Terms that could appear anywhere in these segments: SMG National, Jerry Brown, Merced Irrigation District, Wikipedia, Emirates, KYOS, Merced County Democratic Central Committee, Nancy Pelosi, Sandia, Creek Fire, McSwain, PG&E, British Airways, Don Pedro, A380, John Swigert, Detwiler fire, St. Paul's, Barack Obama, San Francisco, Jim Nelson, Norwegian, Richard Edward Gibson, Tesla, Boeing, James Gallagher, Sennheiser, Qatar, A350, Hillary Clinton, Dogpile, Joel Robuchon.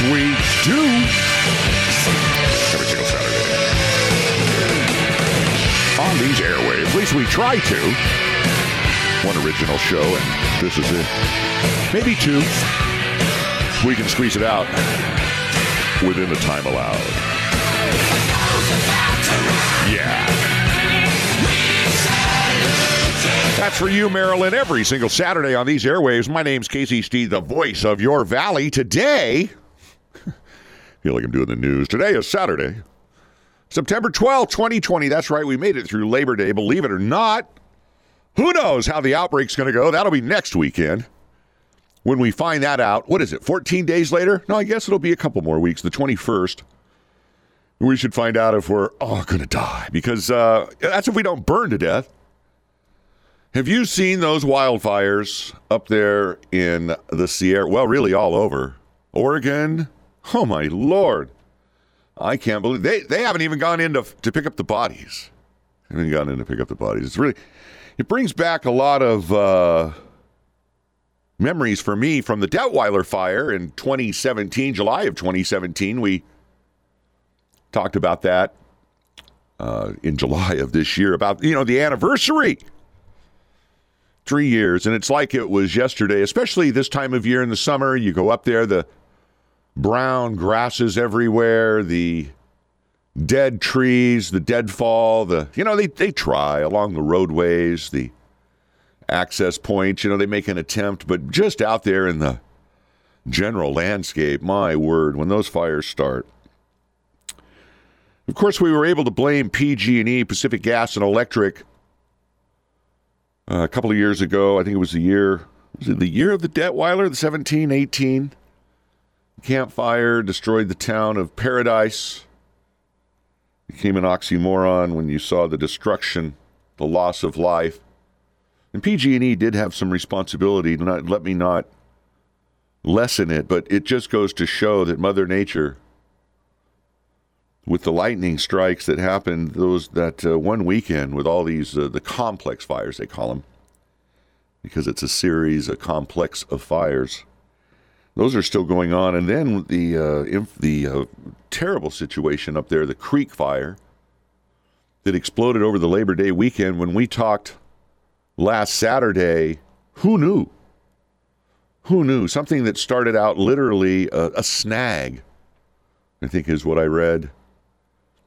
we do. Every single Saturday. On these airwaves, at least we try to. One original show, and this is it. Maybe two. We can squeeze it out within the time allowed. Yeah. That's for you, Maryland, every single Saturday on these airwaves. My name's Casey Stee, the voice of your valley. Today, I feel like I'm doing the news. Today is Saturday, September 12, 2020. That's right, we made it through Labor Day, believe it or not. Who knows how the outbreak's going to go? That'll be next weekend. When we find that out, what is it, 14 days later? No, I guess it'll be a couple more weeks, the 21st. We should find out if we're all going to die, because that's if we don't burn to death. Have you seen those wildfires up there in the Sierra? Well, really all over. Oregon? Oh, my Lord. I can't believe they haven't even gone in to pick up the bodies. It's really, it brings back a lot of... memories for me from the Detwiler fire in 2017, July of 2017. We talked about that in July of this year, about, you know, the anniversary. 3 years, and it's like it was yesterday, especially this time of year in the summer. You go up there, the brown grasses everywhere, the dead trees, the deadfall, the, you know, they try along the roadways, the access points, you know, they make an attempt, but just out there in the general landscape, my word, when those fires start. Of course, we were able to blame PG&E, Pacific Gas and Electric, a couple of years ago. I think it was the year of the Detwiler, the 17-18 campfire destroyed the town of Paradise. It became an oxymoron when you saw the destruction, the loss of life. And PG&E did have some responsibility to not let me not lessen it, but it just goes to show that Mother Nature, with the lightning strikes that happened that one weekend with all these, the complex fires, they call them, because it's a series, a complex of fires. Those are still going on. And then the terrible situation up there, the Creek Fire, that exploded over the Labor Day weekend. When we talked last Saturday, who knew something that started out literally a snag, I think is what I read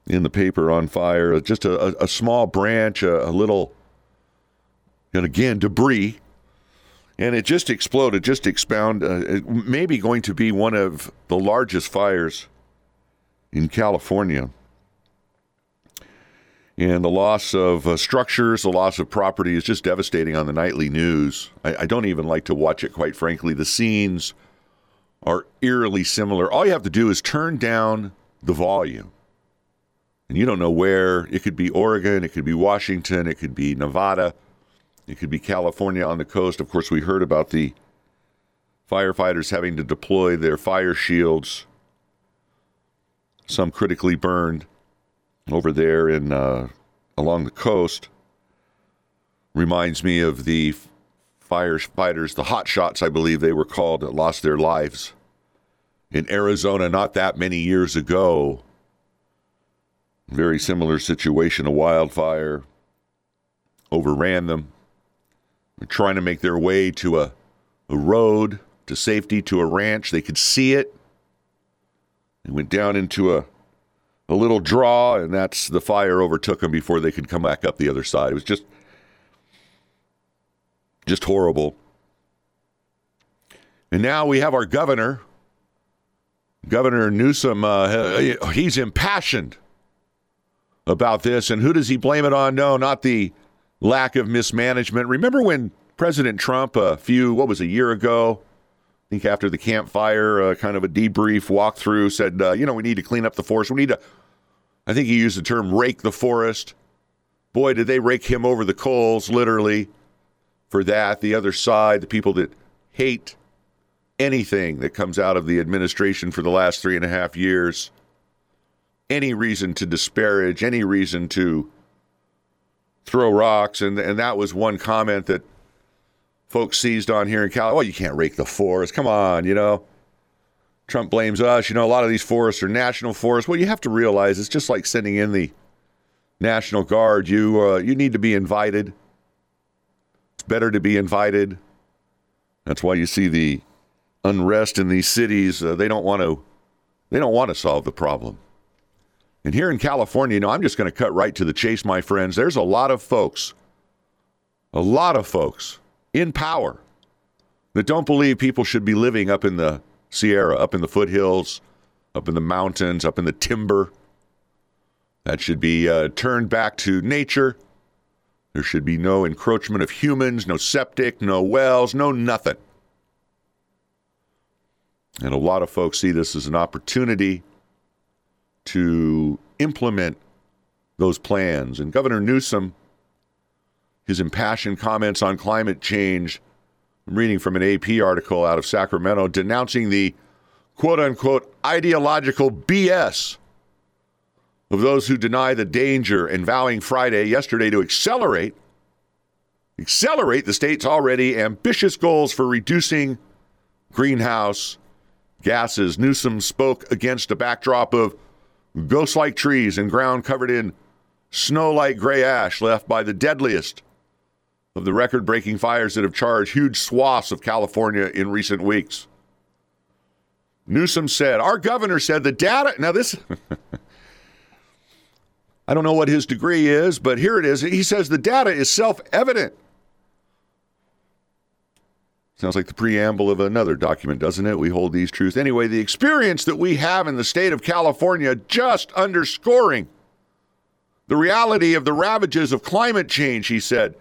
in the paper, on fire, just a small branch, a little, and again, debris, and it just exploded. Just expound, it may be going to be one of the largest fires in California. And the loss of structures, the loss of property is just devastating on the nightly news. I don't even like to watch it, quite frankly. The scenes are eerily similar. All you have to do is turn down the volume. And you don't know where. It could be Oregon. It could be Washington. It could be Nevada. It could be California on the coast. Of course, we heard about the firefighters having to deploy their fire shields. Some critically burned. Over there in along the coast, reminds me of the firefighters, the hot shots, I believe they were called, that lost their lives in Arizona not that many years ago. Very similar situation. A wildfire overran them. They're trying to make their way to a road to safety, to a ranch. They could see it. They went down into a little draw, and that's the fire overtook them before they could come back up the other side. It was just horrible. And now we have our governor. Governor Newsom, he's impassioned about this. And who does he blame it on? No, not the lack of mismanagement. Remember when President Trump, a year ago, I think after the campfire, kind of a debrief walkthrough, said, we need to clean up the forest. We need to, I think he used the term, rake the forest. Boy, did they rake him over the coals, literally, for that. The other side, the people that hate anything that comes out of the administration for the last 3.5 years, any reason to disparage, any reason to throw rocks. And that was one comment that folks seized on here in California. Well, you can't rake the forest. Come on, you know. Trump blames us. You know, a lot of these forests are national forests. Well, you have to realize it's just like sending in the National Guard. You need to be invited. It's better to be invited. That's why you see the unrest in these cities. They don't want to solve the problem. And here in California, you know, I'm just going to cut right to the chase, my friends. There's a lot of folks in power that don't believe people should be living up in the Sierra, up in the foothills, up in the mountains, up in the timber. That should be turned back to nature. There should be no encroachment of humans, no septic, no wells, no nothing. And a lot of folks see this as an opportunity to implement those plans. And Governor Newsom, his impassioned comments on climate change, I'm reading from an AP article out of Sacramento, denouncing the quote-unquote ideological BS of those who deny the danger and vowing Friday, yesterday, to accelerate the state's already ambitious goals for reducing greenhouse gases. Newsom spoke against a backdrop of ghost-like trees and ground covered in snow-like gray ash left by the deadliest of the record-breaking fires that have charged huge swaths of California in recent weeks. Newsom said, our governor said the data... Now this... I don't know what his degree is, but here it is. He says the data is self-evident. Sounds like the preamble of another document, doesn't it? We hold these truths. Anyway, the experience that we have in the state of California just underscoring the reality of the ravages of climate change, he said.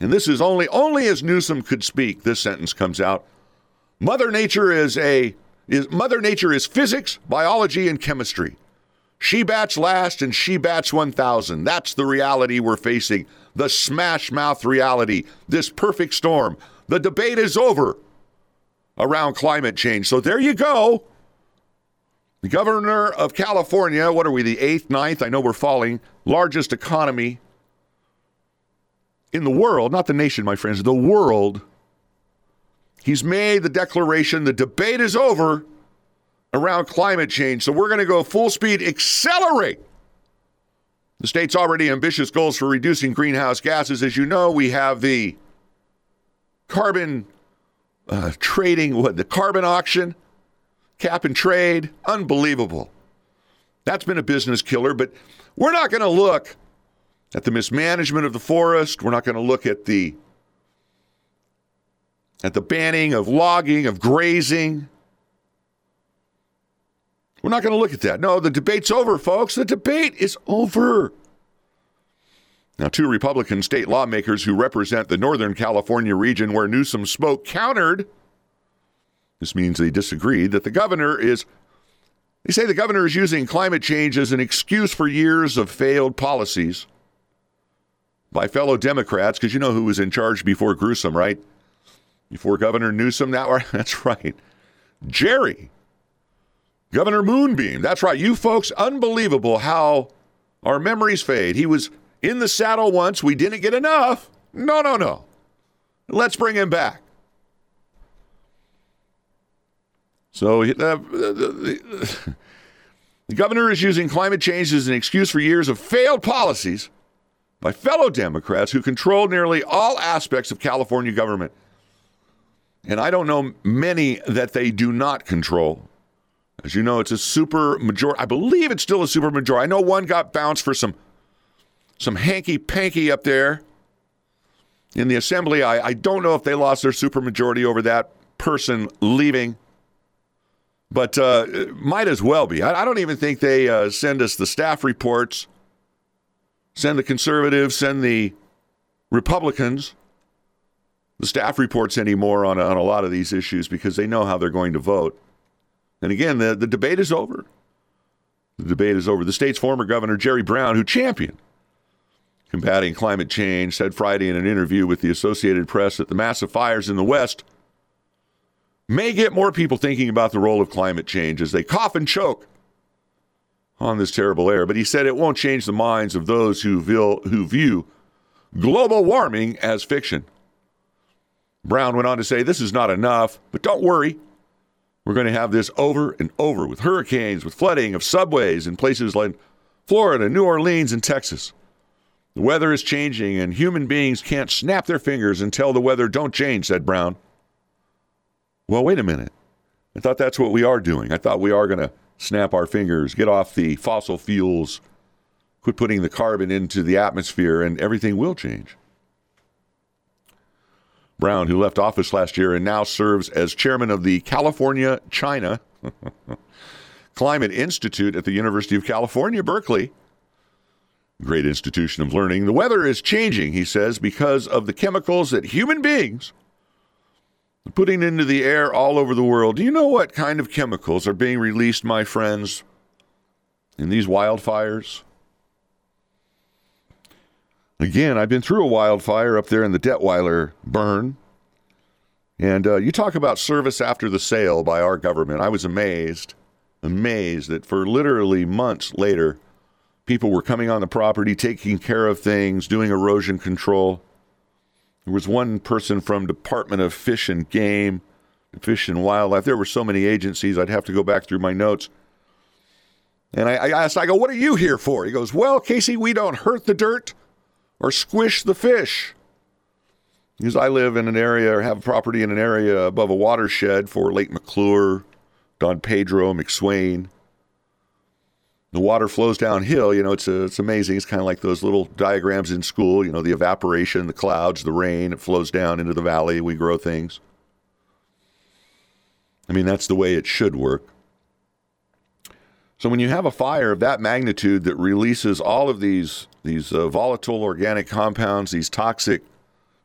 And this is only as Newsom could speak, this sentence comes out. Mother Nature is physics, biology, and chemistry. She bats last and she bats 1,000. That's the reality we're facing. The smash mouth reality. This perfect storm. The debate is over around climate change. So there you go. The governor of California, what are we, the 8th, 9th? I know we're falling. Largest economy in the world, not the nation, my friends, the world. He's made the declaration, the debate is over around climate change. So we're going to go full speed, accelerate the state's already ambitious goals for reducing greenhouse gases. As you know, we have the carbon the carbon auction, cap and trade. Unbelievable. That's been a business killer, but we're not going to look at the mismanagement of the forest. We're not going to look at the banning of logging, of grazing. We're not going to look at that. No, the debate's over, folks. The debate is over. Now, two Republican state lawmakers who represent the Northern California region where Newsom spoke countered. This means they disagreed that the governor is using climate change as an excuse for years of failed policies by fellow Democrats, because you know who was in charge before Newsom, right? Before Governor Newsom, that's right. Jerry. Governor Moonbeam, that's right. You folks, unbelievable how our memories fade. He was in the saddle once. We didn't get enough. No. Let's bring him back. So the governor is using climate change as an excuse for years of failed policies by fellow Democrats who control nearly all aspects of California government. And I don't know many that they do not control. As you know, it's a super majority. I believe it's still a super majority. I know one got bounced for some hanky-panky up there in the assembly. I don't know if they lost their super majority over that person leaving, but might as well be. I don't even think they send us the staff reports, send the conservatives, send the Republicans the staff reports anymore on a lot of these issues because they know how they're going to vote. And again, the debate is over. The debate is over. The state's former governor, Jerry Brown, who championed combating climate change, said Friday in an interview with the Associated Press that the massive fires in the West may get more people thinking about the role of climate change as they cough and choke on this terrible air. But he said it won't change the minds of those who view global warming as fiction. Brown went on to say, this is not enough, but don't worry. We're going to have this over and over with hurricanes, with flooding of subways in places like Florida, New Orleans, and Texas. The weather is changing, and human beings can't snap their fingers and tell the weather, don't change, said Brown. Well, wait a minute. I thought that's what we are doing. I thought we are going to snap our fingers, get off the fossil fuels, quit putting the carbon into the atmosphere, and everything will change. Brown, who left office last year and now serves as chairman of the California China Climate Institute at the University of California, Berkeley. Great institution of learning. The weather is changing, he says, because of the chemicals that human beings are putting into the air all over the world. Do you know what kind of chemicals are being released, my friends, in these wildfires? Again, I've been through a wildfire up there in the Detwiler burn. And you talk about service after the sale by our government. I was amazed that for literally months later, people were coming on the property, taking care of things, doing erosion control. There was one person from Department of Fish and Game, Fish and Wildlife. There were so many agencies, I'd have to go back through my notes. And I asked, I go, what are you here for? He goes, well, Casey, we don't hurt the dirt or squish the fish. Because I live in an area or have a property in an area above a watershed for Lake McClure, Don Pedro, McSwain. The water flows downhill. You know, it's amazing. It's kind of like those little diagrams in school, you know, the evaporation, the clouds, the rain. It flows down into the valley. We grow things. I mean, that's the way it should work. So when you have a fire of that magnitude that releases all of these volatile organic compounds, these toxic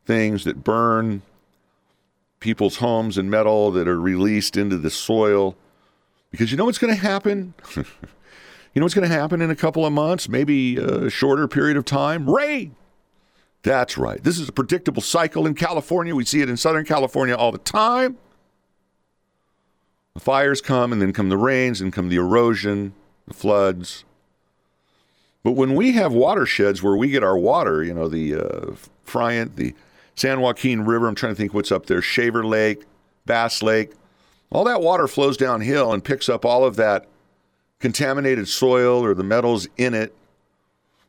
things that burn people's homes and metal that are released into the soil, because you know what's going to happen? You know what's going to happen in a couple of months, maybe a shorter period of time? Rain! That's right. This is a predictable cycle in California. We see it in Southern California all the time. The fires come, and then come the rains, and come the erosion, the floods. But when we have watersheds where we get our water, you know, the Friant, the San Joaquin River, I'm trying to think what's up there, Shaver Lake, Bass Lake, all that water flows downhill and picks up all of that contaminated soil or the metals in it,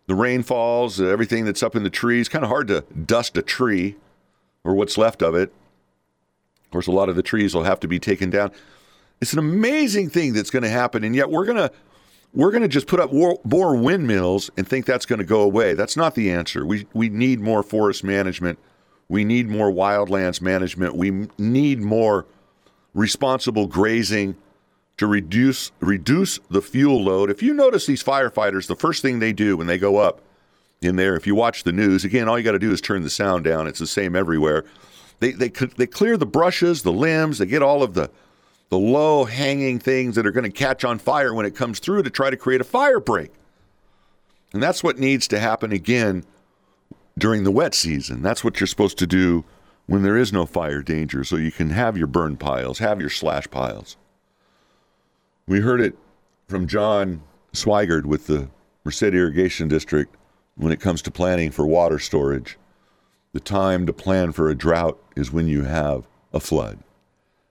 the rainfalls, everything that's up in the trees. Kind of hard to dust a tree or what's left of it. Of course, a lot of the trees will have to be taken down. It's an amazing thing that's going to happen, and yet we're going to just put up more windmills and think that's going to go away. That's not the answer. We need more forest management. We need more wildlands management. We need more responsible grazing to reduce the fuel load. If you notice these firefighters, the first thing they do when they go up in there, if you watch the news, again, all you got to do is turn the sound down. It's the same everywhere. They clear the brushes, the limbs, they get all of the low-hanging things that are going to catch on fire when it comes through to try to create a fire break. And that's what needs to happen again during the wet season. That's what you're supposed to do when there is no fire danger, so you can have your burn piles, have your slash piles. We heard it from John Swigert with the Merced Irrigation District when it comes to planning for water storage. The time to plan for a drought is when you have a flood.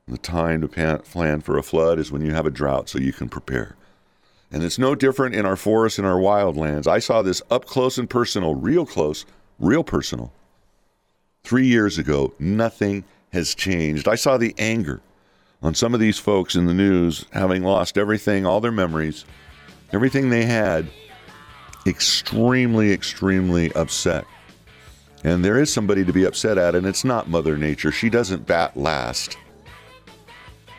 The time to plan for a flood is when you have a drought, so you can prepare. And it's no different in our forests and our wildlands. I saw this up close and personal, real close, real personal. 3 years ago, nothing has changed. I saw the anger on some of these folks in the news, having lost everything, all their memories, everything they had, extremely, extremely upset. And there is somebody to be upset at, and it's not Mother Nature. She doesn't bat last,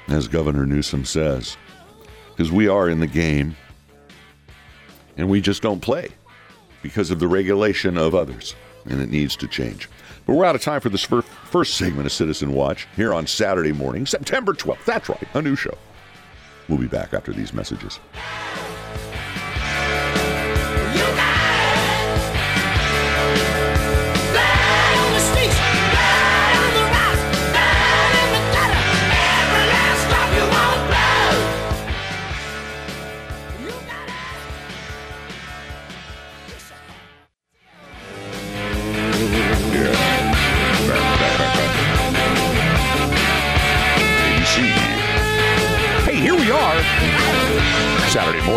as Governor Newsom says, because we are in the game and we just don't play because of the regulation of others, and it needs to change. But we're out of time for this first segment of Citizen Watch here on Saturday morning, September 12th. That's right, a new show. We'll be back after these messages.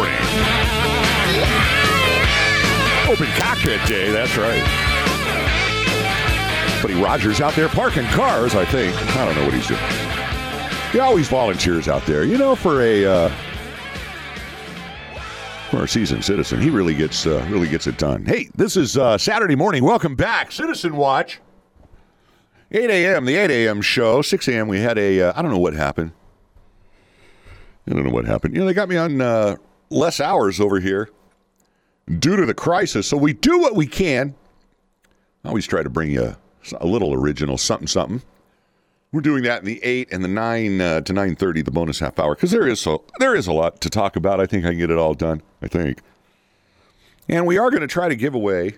morning. Open cockpit day, that's right. Buddy Rogers out there parking cars, I think. I don't know what he's doing. He always volunteers out there. You know, for a seasoned citizen, he really gets it done. Hey, this is Saturday morning. Welcome back, Citizen Watch. 8 a.m., the 8 a.m. show. 6 a.m., we had a, I don't know what happened. You know, they got me on less hours over here due to the crisis, so we do what we can. I always try to bring you a little original something. We're doing that in the 8 and the 9 to 9:30, the bonus half hour, because there is a lot to talk about. I think I can get it all done, I think. And we are going to try to give away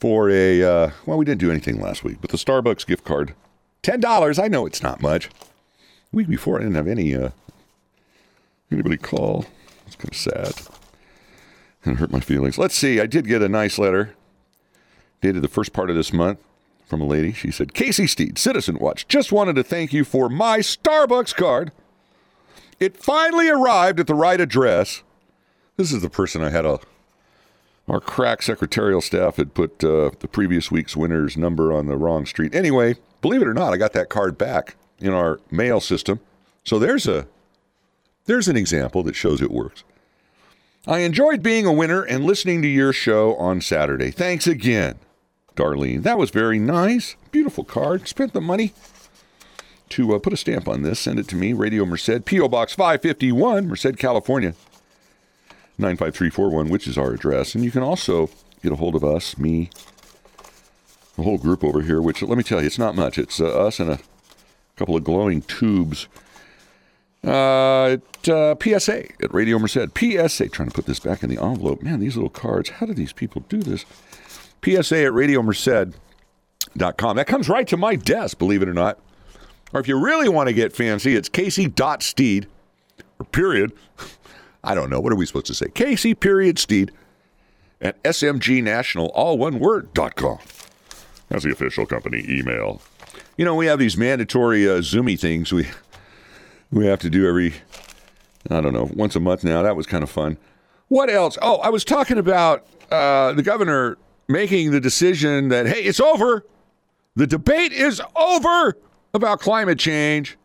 for a, well, we didn't do anything last week, but the Starbucks gift card, $10. I know it's not much. The week before, I didn't have anybody call. It's kind of sad. It hurt my feelings. Let's see. I did get a nice letter dated the first part of this month from a lady. She said, Casey Stee, Citizen Watch, just wanted to thank you for my Starbucks card. It finally arrived at the right address. This is the person I had Our crack secretarial staff had put the previous week's winner's number on the wrong street. Anyway, believe it or not, I got that card back in our mail system. So there's an example that shows it works. I enjoyed being a winner and listening to your show on Saturday. Thanks again, Darlene. That was very nice. Beautiful card. Spent the money to put a stamp on this. Send it to me, Radio Merced, P.O. Box 551, Merced, California, 95341, which is our address. And you can also get a hold of us, me, the whole group over here, which, let me tell you, it's not much. It's us and a couple of glowing tubes. PSA at Radio Merced. PSA, trying to put this back in the envelope. Man, these little cards, how do these people do this? PSA at radiomerced.com. That comes right to my desk, believe it or not. Or if you really want to get fancy, it's Casey.Steed, or period. I don't know. What are we supposed to say? Casey period Steed at SMG National, all one word, .com. That's the official company email. You know, we have these mandatory Zoomy things we have to do every, I don't know, once a month now. That was kind of fun. What else? Oh, I was talking about the governor making the decision that, hey, it's over. The debate is over about climate change.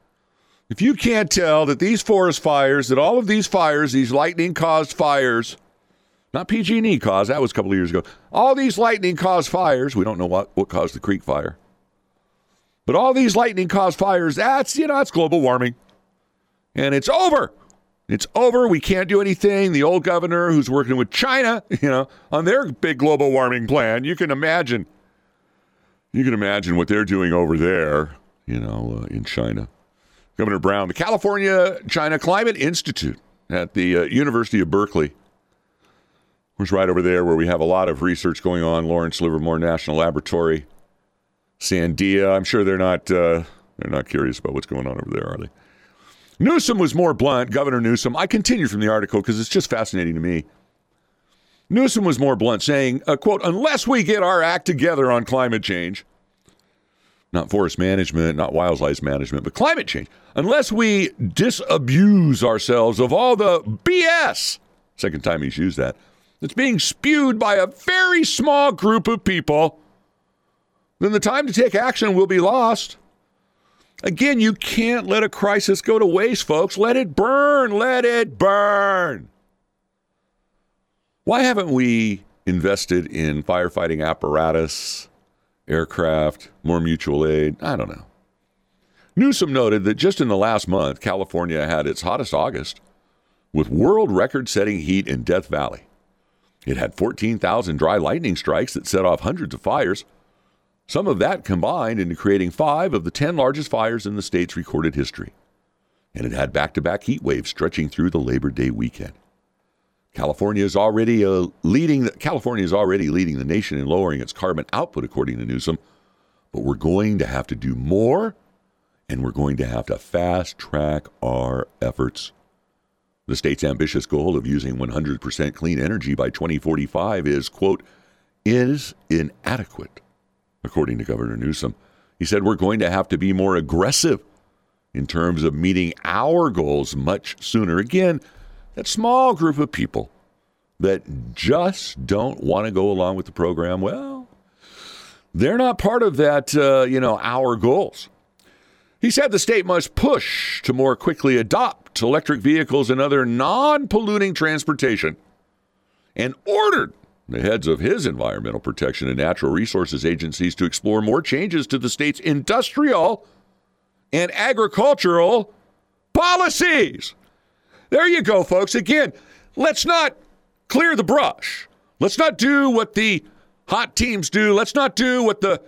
If you can't tell that these forest fires, that all of these fires, these lightning-caused fires, not PG&E caused, that was a couple of years ago, all these lightning-caused fires, we don't know what caused the Creek Fire, but all these lightning-caused fires, that's global warming. And it's over. It's over. We can't do anything. The old governor who's working with China, on their big global warming plan, you can imagine what they're doing over there, in China. Governor Brown, the California China Climate Institute at the University of Berkeley, was right over there where we have a lot of research going on. Lawrence Livermore National Laboratory, Sandia. I'm sure they're not curious about what's going on over there, are they? Newsom was more blunt. Governor Newsom. I continue from the article because it's just fascinating to me. Newsom was more blunt, saying, "quote, unless we get our act together on climate change." Not forest management, not wildlife management, but climate change. Unless we disabuse ourselves of all the BS, second time he's used that, that's being spewed by a very small group of people, then the time to take action will be lost. Again, you can't let a crisis go to waste, folks. Let it burn. Let it burn. Why haven't we invested in firefighting apparatus, aircraft, more mutual aid? I don't know. Newsom noted that just in the last month, California had its hottest August with world record-setting heat in Death Valley. It had 14,000 dry lightning strikes that set off hundreds of fires. Some of that combined into creating 5 of the 10 largest fires in the state's recorded history. And it had back-to-back heat waves stretching through the Labor Day weekend. California is already leading the nation in lowering its carbon output, according to Newsom. But we're going to have to do more, and we're going to have to fast-track our efforts. The state's ambitious goal of using 100% clean energy by 2045 is, quote, is inadequate, according to Governor Newsom. He said we're going to have to be more aggressive in terms of meeting our goals much sooner. Again, that small group of people that just don't want to go along with the program, well, they're not part of that, our goals. He said the state must push to more quickly adopt electric vehicles and other non-polluting transportation, and ordered the heads of his environmental protection and natural resources agencies to explore more changes to the state's industrial and agricultural policies. There you go, folks. Again, let's not clear the brush. Let's not do what the hot teams do. Let's not do what the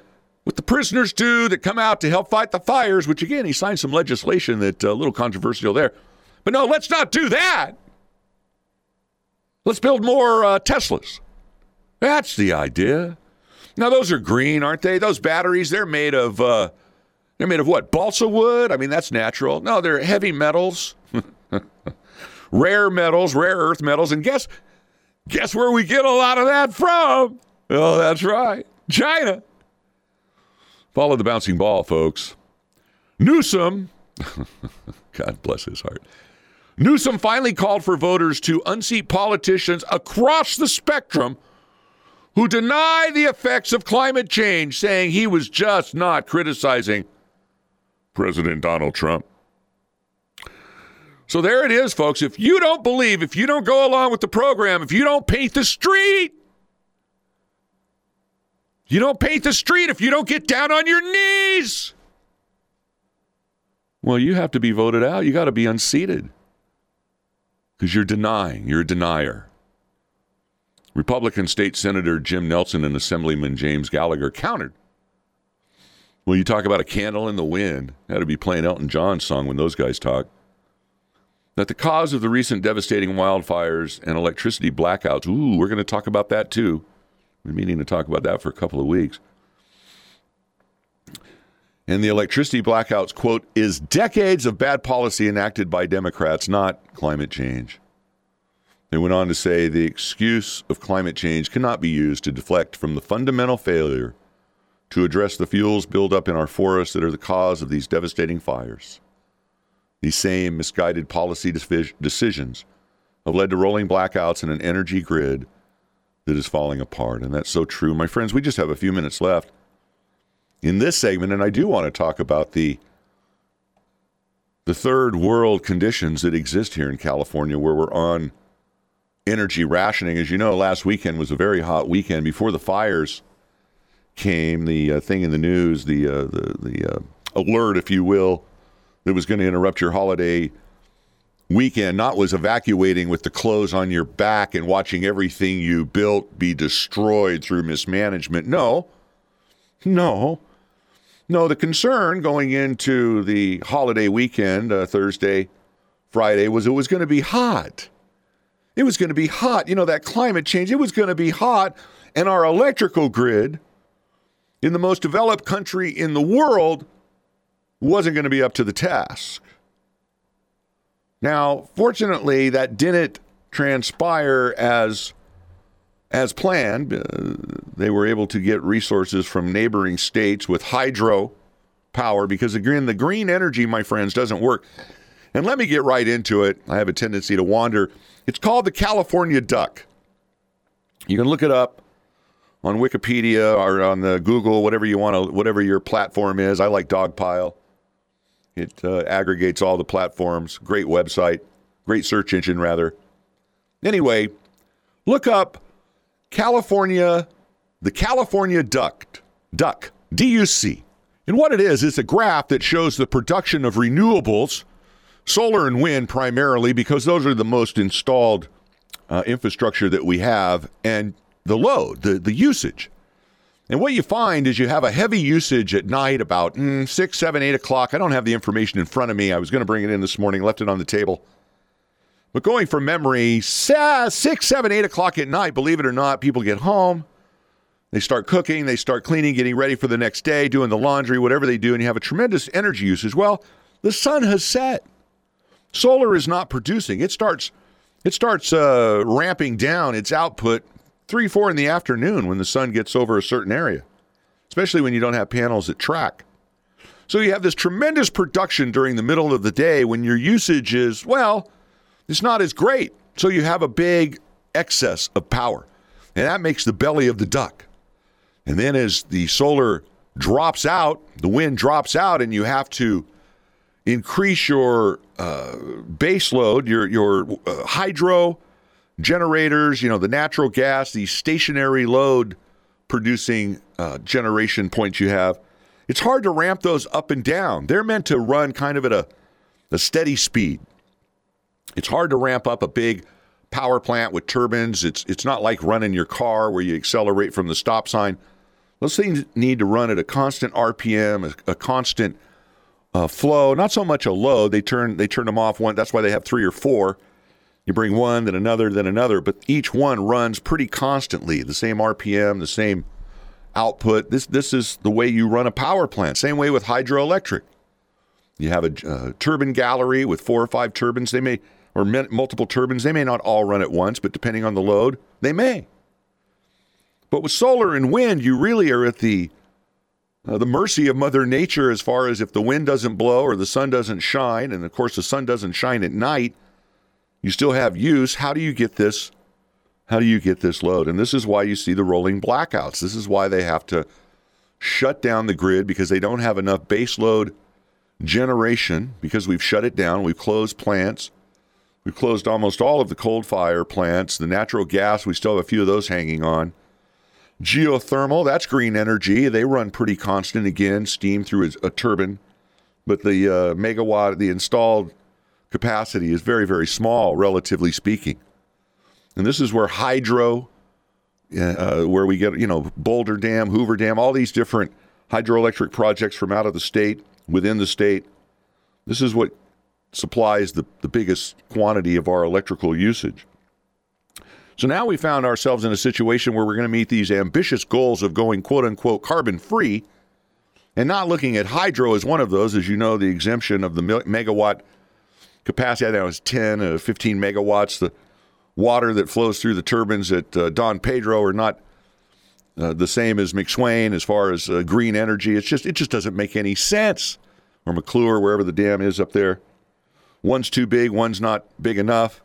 prisoners do that come out to help fight the fires, which, again, he signed some legislation that's a little controversial there. But no, let's not do that. Let's build more Teslas. That's the idea. Now, those are green, aren't they? Those batteries, they're made of what? Balsa wood? I mean, that's natural. No, they're heavy metals, rare earth metals. And guess where we get a lot of that from? Oh, that's right. China. Follow the bouncing ball, folks. Newsom, God bless his heart. Newsom finally called for voters to unseat politicians across the spectrum who deny the effects of climate change, saying he was just not criticizing President Donald Trump. So there it is, folks. If you don't believe, if you don't go along with the program, if you don't paint the street, if you don't get down on your knees, well, you have to be voted out. You got to be unseated because you're denying. You're a denier. Republican State Senator Jim Nelson and Assemblyman James Gallagher countered. Well, you talk about a candle in the wind. That'd be playing Elton John's song when those guys talk. That the cause of the recent devastating wildfires and electricity blackouts, ooh, we're going to talk about that too. We've been meaning to talk about that for a couple of weeks. And the electricity blackouts, quote, is decades of bad policy enacted by Democrats, not climate change. They went on to say the excuse of climate change cannot be used to deflect from the fundamental failure to address the fuels buildup in our forests that are the cause of these devastating fires. These same misguided policy decisions have led to rolling blackouts in an energy grid that is falling apart. And that's so true. My friends, we just have a few minutes left in this segment, and I do want to talk about the third world conditions that exist here in California, where we're on energy rationing. As you know, last weekend was a very hot weekend. Before the fires came, the thing in the news, the alert, if you will, that was going to interrupt your holiday weekend, not was evacuating with the clothes on your back and watching everything you built be destroyed through mismanagement. No. The concern going into the holiday weekend, Thursday, Friday, was it was going to be hot. It was going to be hot. You know, that climate change, it was going to be hot. And our electrical grid in the most developed country in the world wasn't going to be up to the task. Now, fortunately, that didn't transpire as planned. They were able to get resources from neighboring states with hydro power because, again, the green energy, my friends, doesn't work. And let me get right into it. I have a tendency to wander. It's called the California Duck. You can look it up on Wikipedia or on the Google, whatever you want to, whatever your platform is. I like Dogpile. It aggregates all the platforms. Great website. Great search engine, rather. Anyway, look up the California Duck, DUC. And what it is, it's a graph that shows the production of renewables, solar and wind primarily, because those are the most installed infrastructure that we have, and the load, the usage. And what you find is you have a heavy usage at night about 6, 7, 8 o'clock. I don't have the information in front of me. I was going to bring it in this morning, left it on the table. But going from memory, 6, 7, 8 o'clock at night, believe it or not, people get home. They start cooking. They start cleaning, getting ready for the next day, doing the laundry, whatever they do. And you have a tremendous energy usage. Well, the sun has set. Solar is not producing. It starts ramping down its output 3, 4 in the afternoon when the sun gets over a certain area, especially when you don't have panels that track. So you have this tremendous production during the middle of the day when your usage is, well, it's not as great. So you have a big excess of power, and that makes the belly of the duck. And then as the solar drops out, the wind drops out, and you have to increase your base load, your hydro generators, the natural gas, the stationary load producing generation points you have. It's hard to ramp those up and down. They're meant to run kind of at a steady speed. It's hard to ramp up a big power plant with turbines. It's not like running your car where you accelerate from the stop sign. Those things need to run at a constant RPM, a constant flow, not so much a load. They turn them off one. That's why they have three or four. You bring one, then another, but each one runs pretty constantly. The same RPM, the same output. This is the way you run a power plant. Same way with hydroelectric. You have a turbine gallery with four or five turbines. They may, or multiple turbines. They may not all run at once, but depending on the load, they may. But with solar and wind, you really are at the mercy of Mother Nature as far as if the wind doesn't blow or the sun doesn't shine, and of course the sun doesn't shine at night, you still have use. How do you get this? How do you get this load? And this is why you see the rolling blackouts. This is why they have to shut down the grid, because they don't have enough baseload generation, because we've shut it down. We've closed plants. We've closed almost all of the coal fire plants. The natural gas, we still have a few of those hanging on. Geothermal, that's green energy. They run pretty constant. Again, steam through a turbine. But the megawatt, the installed capacity is very, very small, relatively speaking. And this is where hydro, where we get, Boulder Dam, Hoover Dam, all these different hydroelectric projects from out of the state, within the state. This is what supplies the biggest quantity of our electrical usage. So now we found ourselves in a situation where we're going to meet these ambitious goals of going, quote unquote, carbon free, and not looking at hydro as one of those. As you know, the exemption of the megawatt capacity, I think it was 10 or 15 megawatts. The water that flows through the turbines at Don Pedro are not the same as McSwain as far as green energy. It just doesn't make any sense. Or McClure, wherever the dam is up there. One's too big, one's not big enough.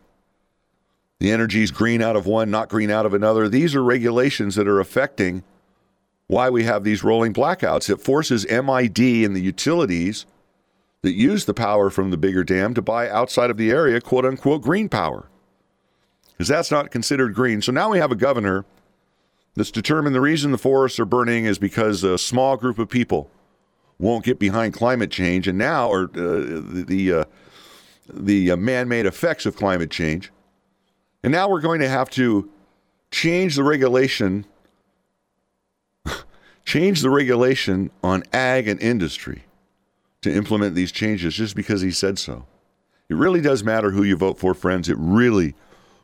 The energy's green out of one, not green out of another. These are regulations that are affecting why we have these rolling blackouts. It forces MID and the utilities that use the power from the bigger dam to buy outside of the area, quote unquote, green power, because that's not considered green. So now we have a governor that's determined the reason the forests are burning is because a small group of people won't get behind climate change, and now or the man-made effects of climate change. And now we're going to have to change the regulation on ag and industry to implement these changes just because he said so. It really does matter who you vote for, friends. It really,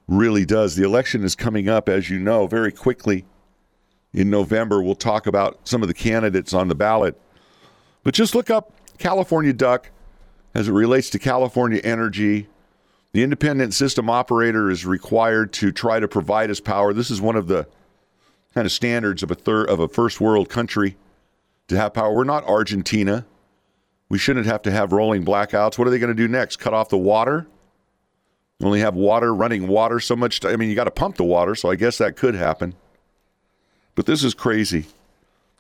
really does. The election is coming up, as you know, very quickly. In November, we'll talk about some of the candidates on the ballot. But just look up California Duck as it relates to California energy. The independent system operator is required to try to provide us power. This is one of the kind of standards of a first world country to have power. We're not Argentina. We shouldn't have to have rolling blackouts. What are they going to do next? Cut off the water? Only have running water so much. You got to pump the water, so I guess that could happen. But this is crazy.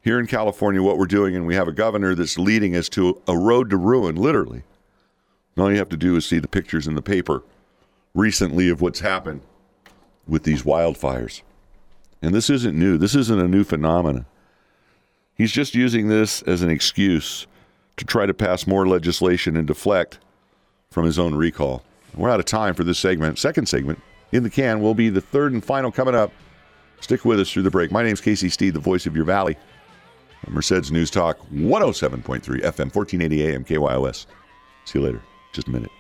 Here in California, what we're doing, and we have a governor that's leading us to a road to ruin, literally. All you have to do is see the pictures in the paper recently of what's happened with these wildfires. And this isn't new. This isn't a new phenomenon. He's just using this as an excuse to try to pass more legislation and deflect from his own recall. We're out of time for this segment. Second segment, in the can, will be the third and final coming up. Stick with us through the break. My name's Casey Stee, the voice of your valley. Merced's News Talk, 107.3 FM, 1480 AM, KYOS. See you later. Just a minute.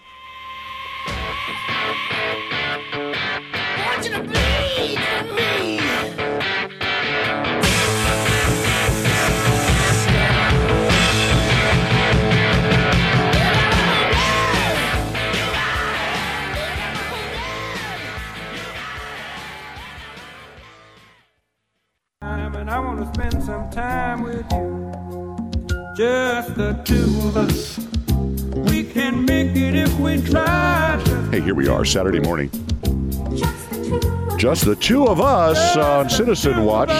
And I want to spend some time with you, just the two of us. We can make it if we try. Hey, here we are, Saturday morning. Just the two of us on Citizen Watch,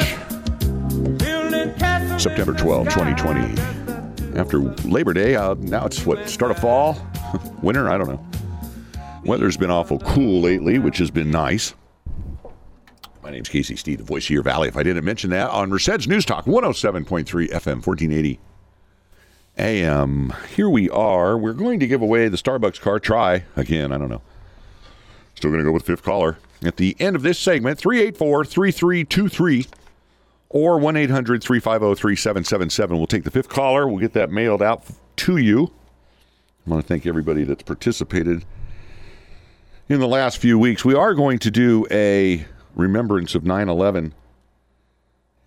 September 12, 2020. After Labor Day, now it's what, start of fall? Winter? I don't know. Weather's been awful cool lately, which has been nice. My name's Casey Stee, the voice of your valley. If I didn't mention that, on Merced's News Talk, 107.3 FM, 1480 AM. Here we are. We're going to give away the Starbucks car. Try again. I don't know. Still going to go with fifth caller. At the end of this segment, 384-3323 or 1-800-350-3777. We'll take the fifth caller. We'll get that mailed out to you. I want to thank everybody that's participated in the last few weeks. We are going to do a remembrance of 9/11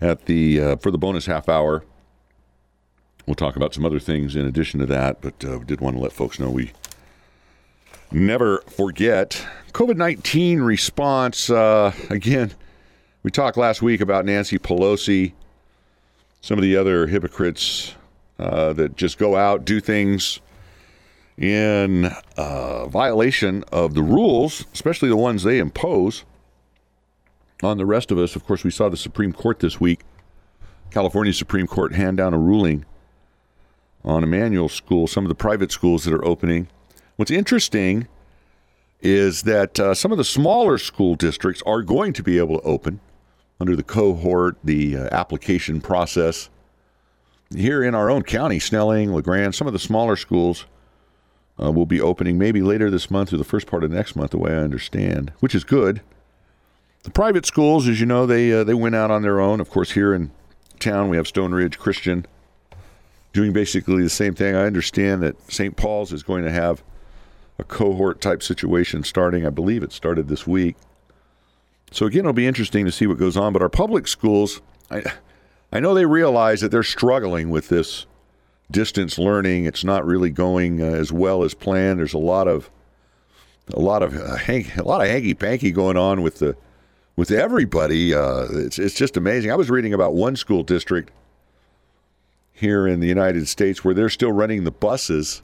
at the for the bonus half hour. We'll talk about some other things in addition to that, but we did want to let folks know we never forget. COVID-19 response. Again, we talked last week about Nancy Pelosi, some of the other hypocrites that just go out, do things in violation of the rules, especially the ones they impose on the rest of us. Of course, we saw the Supreme Court this week, California Supreme Court, hand down a ruling on Emmanuel School, some of the private schools that are opening. What's interesting is that some of the smaller school districts are going to be able to open under the cohort, the application process. Here in our own county, Snelling, LeGrand, some of the smaller schools will be opening maybe later this month or the first part of next month, the way I understand, which is good. The private schools, as you know, they went out on their own. Of course, here in town, we have Stone Ridge Christian doing basically the same thing. I understand that St. Paul's is going to have a cohort-type situation starting. I believe it started this week. So, again, it'll be interesting to see what goes on. But our public schools, I know they realize that they're struggling with this distance learning. It's not really going as well as planned. There's a lot of hanky-panky going on with everybody. It's just amazing. I was reading about one school district here in the United States where they're still running the buses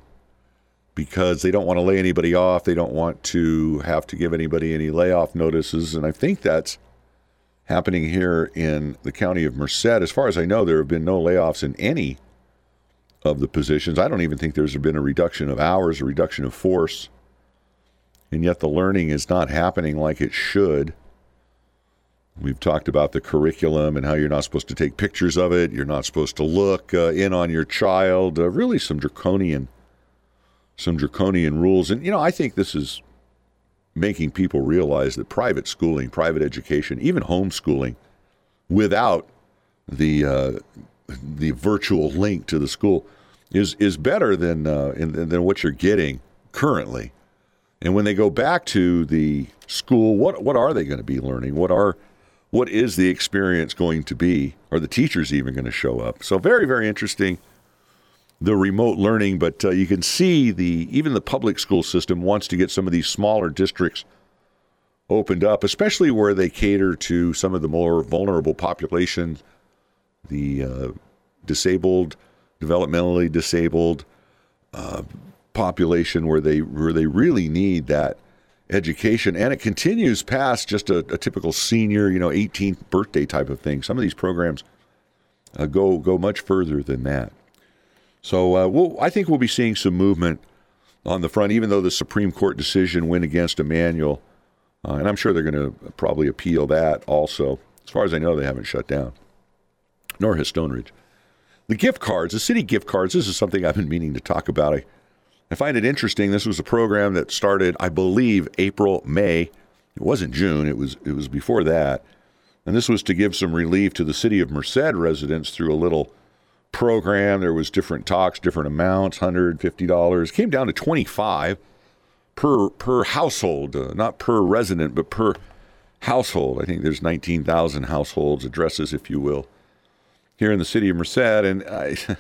because they don't want to lay anybody off. They don't want to have to give anybody any layoff notices. And I think that's happening here in the county of Merced. As far as I know, there have been no layoffs in any of the positions. I don't even think there's been a reduction of hours, a reduction of force. And yet the learning is not happening like it should. We've talked about the curriculum and how you're not supposed to take pictures of it. You're not supposed to look in on your child. Really some draconian rules. And, you know, I think this is making people realize that private schooling, private education, even homeschooling, without the virtual link to the school is better than what you're getting currently. And when they go back to the school, what are they going to be learning? What is the experience going to be? Are the teachers even going to show up? So very, very interesting, the remote learning. But you can see even the public school system wants to get some of these smaller districts opened up, especially where they cater to some of the more vulnerable populations, the disabled, developmentally disabled population where they really need that education. And it continues past just a typical senior, 18th birthday type of thing. Some of these programs go much further than that. So I think we'll be seeing some movement on the front, even though the Supreme Court decision went against Emmanuel. And I'm sure they're going to probably appeal that also. As far as I know, they haven't shut down, nor has Stone Ridge. The gift cards, the city gift cards, this is something I've been meaning to talk about. I find it interesting. This was a program that started, I believe, April, May. It wasn't June. It was before that. And this was to give some relief to the city of Merced residents through a little program. There was different talks, different amounts, $150. Came down to $25 per household, not per resident, but per household. I think there's 19,000 households, addresses, if you will, here in the city of Merced. And the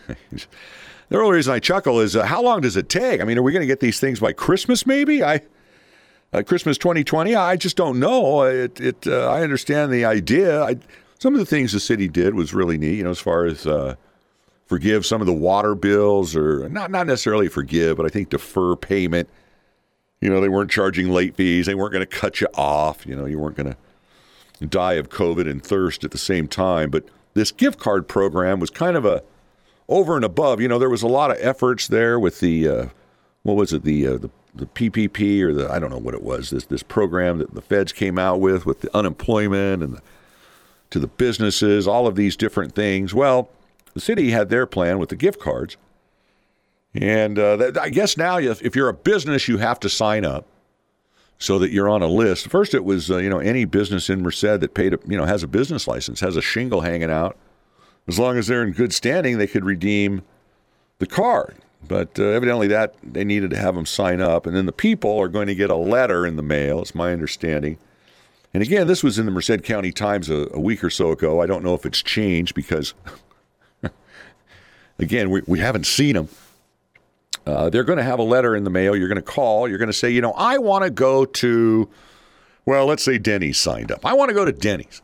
only reason I chuckle is how long does it take? I mean, are we going to get these things by Christmas? Maybe Christmas 2020. I just don't know. I understand the idea. Some of the things the city did was really neat. As far as forgive some of the water bills, or not necessarily forgive, but I think defer payment You know, they weren't charging late fees. They weren't going to cut you off. You know, you weren't going to die of COVID and thirst at the same time. But this gift card program was kind of a over and above. You know, there was a lot of efforts there with the, what was it, the PPP or the, I don't know what it was, this program that the feds came out with the unemployment and to the businesses, all of these different things. Well, the city had their plan with the gift cards. And I guess now if you're a business, you have to sign up so that you're on a list. First, it was, any business in Merced that paid, has a business license, has a shingle hanging out. As long as they're in good standing, they could redeem the card. But evidently that they needed to have them sign up. And then the people are going to get a letter in the mail. It's my understanding. And again, this was in the Merced County Times a week or so ago. I don't know if it's changed because, again, we haven't seen them. They're going to have a letter in the mail. You're going to call. You're going to say, I want to go to, well, let's say Denny's signed up. I want to go to Denny's.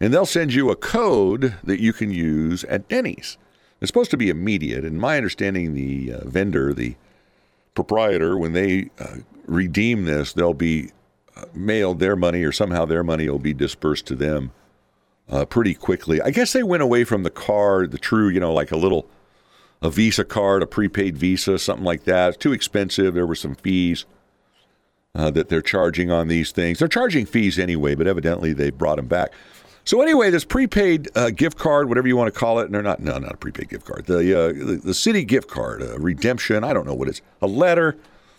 And they'll send you a code that you can use at Denny's. It's supposed to be immediate. And my understanding, the vendor, the proprietor, when they redeem this, they'll be mailed their money, or somehow their money will be dispersed to them pretty quickly. I guess they went away from the card, the true, like a Visa card, a prepaid Visa, something like that. It's too expensive. There were some fees that they're charging on these things. They're charging fees anyway, but evidently they brought them back. So anyway, this prepaid gift card, whatever you want to call it, and they're not a prepaid gift card. The city gift card, redemption, I don't know what it's, a letter.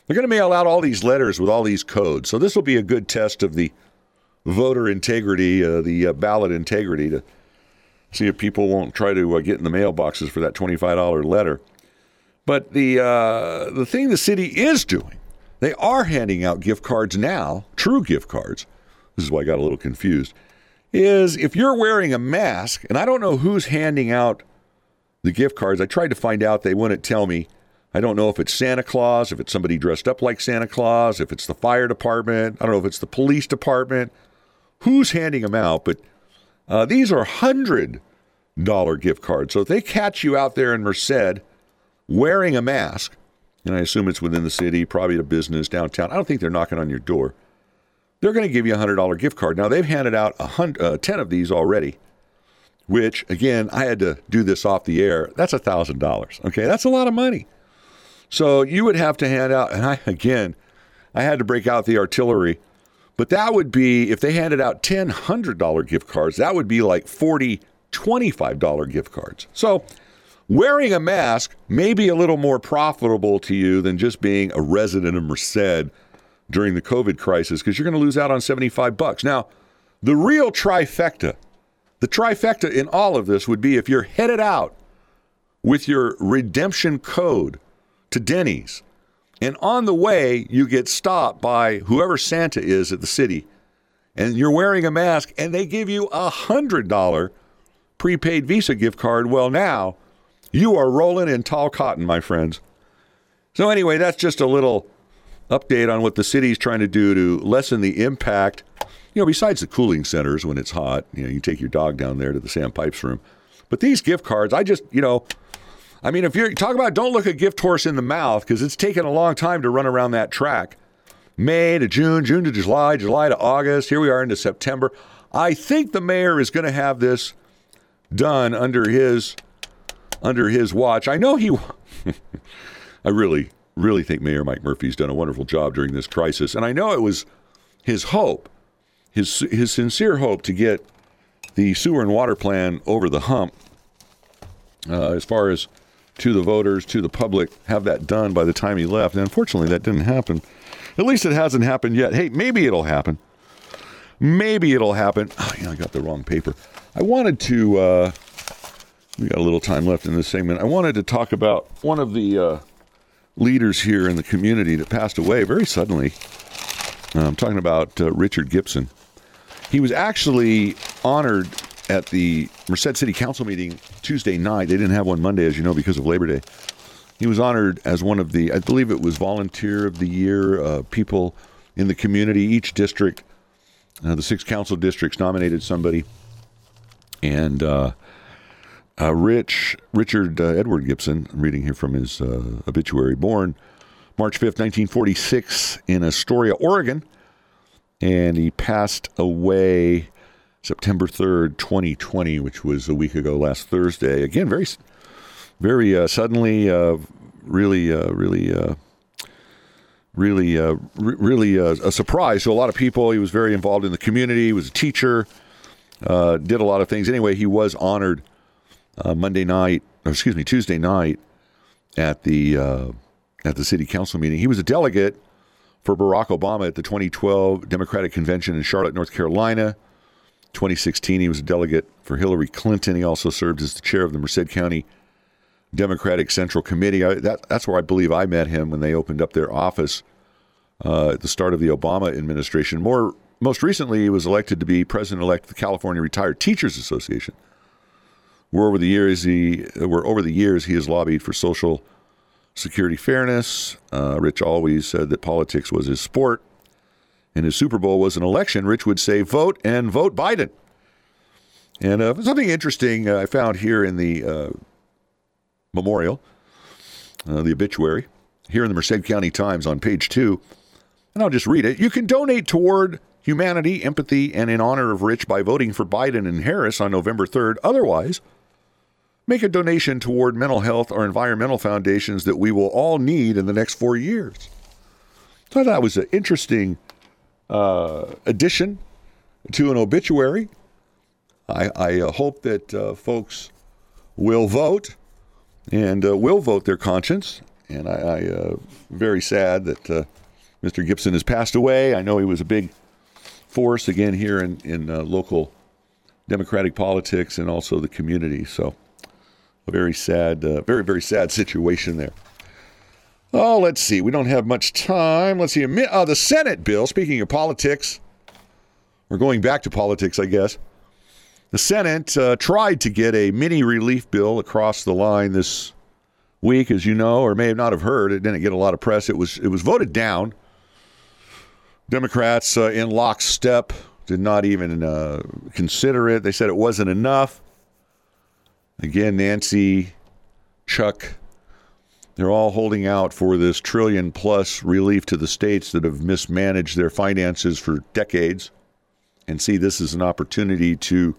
They're going to mail out all these letters with all these codes. So this will be a good test of the voter integrity, the ballot integrity, to see if people won't try to get in the mailboxes for that $25 letter. But the thing the city is doing, they are handing out gift cards now, true gift cards. This is why I got a little confused, is if you're wearing a mask, and I don't know who's handing out the gift cards. I tried to find out. They wouldn't tell me. I don't know if it's Santa Claus, if it's somebody dressed up like Santa Claus, if it's the fire department. I don't know if it's the police department. Who's handing them out? But these are $100 gift cards. So if they catch you out there in Merced wearing a mask, and I assume it's within the city, probably at a business downtown, I don't think they're knocking on your door. They're going to give you a $100 gift card. Now, they've handed out 10 of these already, which, again, I had to do this off the air. That's $1,000. Okay, that's a lot of money. So you would have to hand out, and I had to break out the artillery. But that would be, if they handed out 10 $100 gift cards, that would be like 40 $25 gift cards. So wearing a mask may be a little more profitable to you than just being a resident of Merced during the COVID crisis, because you're going to lose out on $75. Now, the real trifecta, in all of this would be if you're headed out with your redemption code to Denny's, and on the way, you get stopped by whoever Santa is at the city, and you're wearing a mask, and they give you a $100 prepaid Visa gift card. Well, now you are rolling in tall cotton, my friends. So anyway, that's just a little update on what the city's trying to do to lessen the impact. Besides the cooling centers when it's hot, you take your dog down there to the sandpipes room. But these gift cards, I just, if you're talking about don't look a gift horse in the mouth, because it's taken a long time to run around that track. May to June, June to July, July to August. Here we are into September. I think the mayor is going to have this done under his watch. I know he I really think Mayor Mike Murphy's done a wonderful job during this crisis. And I know it was his hope, his sincere hope, to get the sewer and water plan over the hump as far as to the voters, to the public, have that done by the time he left. And unfortunately, that didn't happen. At least it hasn't happened yet. Hey, maybe it'll happen. I got the wrong paper. I wanted to, we got a little time left in this segment. I wanted to talk about one of the leaders here in the community that passed away very suddenly. I'm talking about Richard Gibson. He was actually honored at the Merced City Council meeting Tuesday night. They didn't have one Monday, as you know, because of Labor Day. He was honored as one of the, I believe it was Volunteer of the Year, people in the community. Each district, the 6 council districts nominated somebody. And Richard Edward Gibson, I'm reading here from his obituary, born March 5th, 1946 in Astoria, Oregon. And he passed away September 3rd, 2020, which was a week ago last Thursday. Again, very suddenly, really a surprise to a lot of people. He was very involved in the community. He was a teacher, did a lot of things. Anyway, he was honored Tuesday night at the city council meeting. He was a delegate for Barack Obama at the 2012 Democratic Convention in Charlotte, North Carolina. 2016, he was a delegate for Hillary Clinton. He also served as the chair of the Merced County Democratic Central Committee. That's where I believe I met him when they opened up their office at the start of the Obama administration. Most recently, he was elected to be president-elect of the California Retired Teachers Association, where over the years he has lobbied for social security fairness. Rich always said that politics was his sport, and his Super Bowl was an election. Rich would say, vote and vote Biden. And something interesting I found here in the memorial, the obituary, here in the Merced County Times on page 2, and I'll just read it. You can donate toward humanity, empathy, and in honor of Rich by voting for Biden and Harris on November 3rd. Otherwise, make a donation toward mental health or environmental foundations that we will all need in the next 4 years. So that was an interesting addition to an obituary. I hope that folks will vote and will vote their conscience. And I very sad that Mr. Gibson has passed away. I know he was a big force again here in local Democratic politics and also the community. So a very sad, very, very sad situation there. Oh, let's see. We don't have much time. Let's see. The Senate bill, speaking of politics, we're going back to politics, I guess. The Senate tried to get a mini relief bill across the line this week, as you know, or may have not have heard. It didn't get a lot of press. It was voted down. Democrats in lockstep did not even consider it. They said it wasn't enough. Again, Nancy, Chuck, they're all holding out for this trillion-plus relief to the states that have mismanaged their finances for decades, and see this as an opportunity to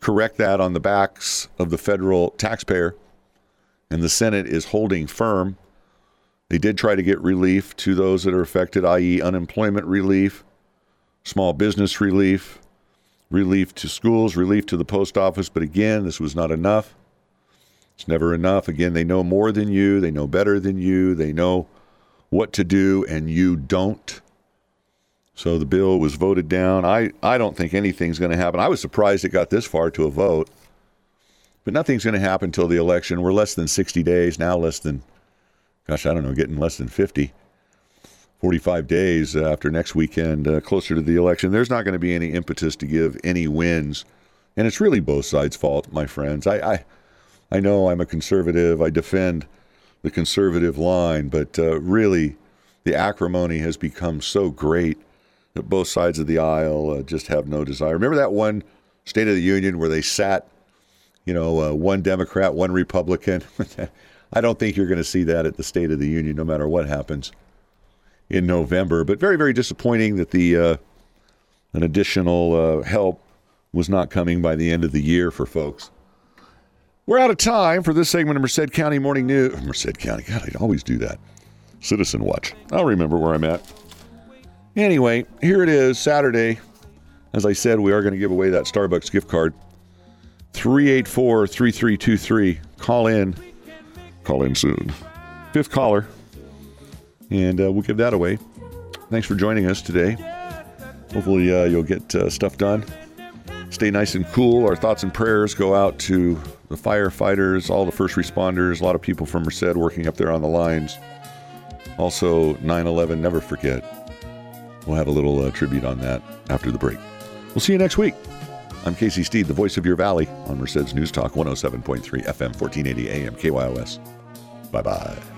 correct that on the backs of the federal taxpayer. And the Senate is holding firm. They did try to get relief to those that are affected, i.e. unemployment relief, small business relief, relief to schools, relief to the post office. But again, this was not enough. It's never enough. Again, they know more than you. They know better than you. They know what to do, and you don't. So the bill was voted down. I don't think anything's going to happen. I was surprised it got this far to a vote. But nothing's going to happen until the election. We're less than 60 days, now getting less than 50. 45 days after next weekend, closer to the election. There's not going to be any impetus to give any wins. And it's really both sides' fault, my friends. I know I'm a conservative. I defend the conservative line. But really, the acrimony has become so great that both sides of the aisle just have no desire. Remember that one State of the Union where they sat, one Democrat, one Republican? I don't think you're going to see that at the State of the Union, no matter what happens in November. But very, very disappointing that the an additional help was not coming by the end of the year for folks. We're out of time for this segment of Merced County Morning News. Merced County, God, I always do that. Citizen Watch. I'll remember where I'm at. Anyway, here it is, Saturday. As I said, we are going to give away that Starbucks gift card. 384-3323. Call in. Call in soon. Fifth caller. And we'll give that away. Thanks for joining us today. Hopefully you'll get stuff done. Stay nice and cool. Our thoughts and prayers go out to the firefighters, all the first responders, a lot of people from Merced working up there on the lines. Also, 9/11, never forget. We'll have a little tribute on that after the break. We'll see you next week. I'm Casey Stee, the voice of your valley on Merced's News Talk 107.3 FM, 1480 AM, KYOS. Bye-bye.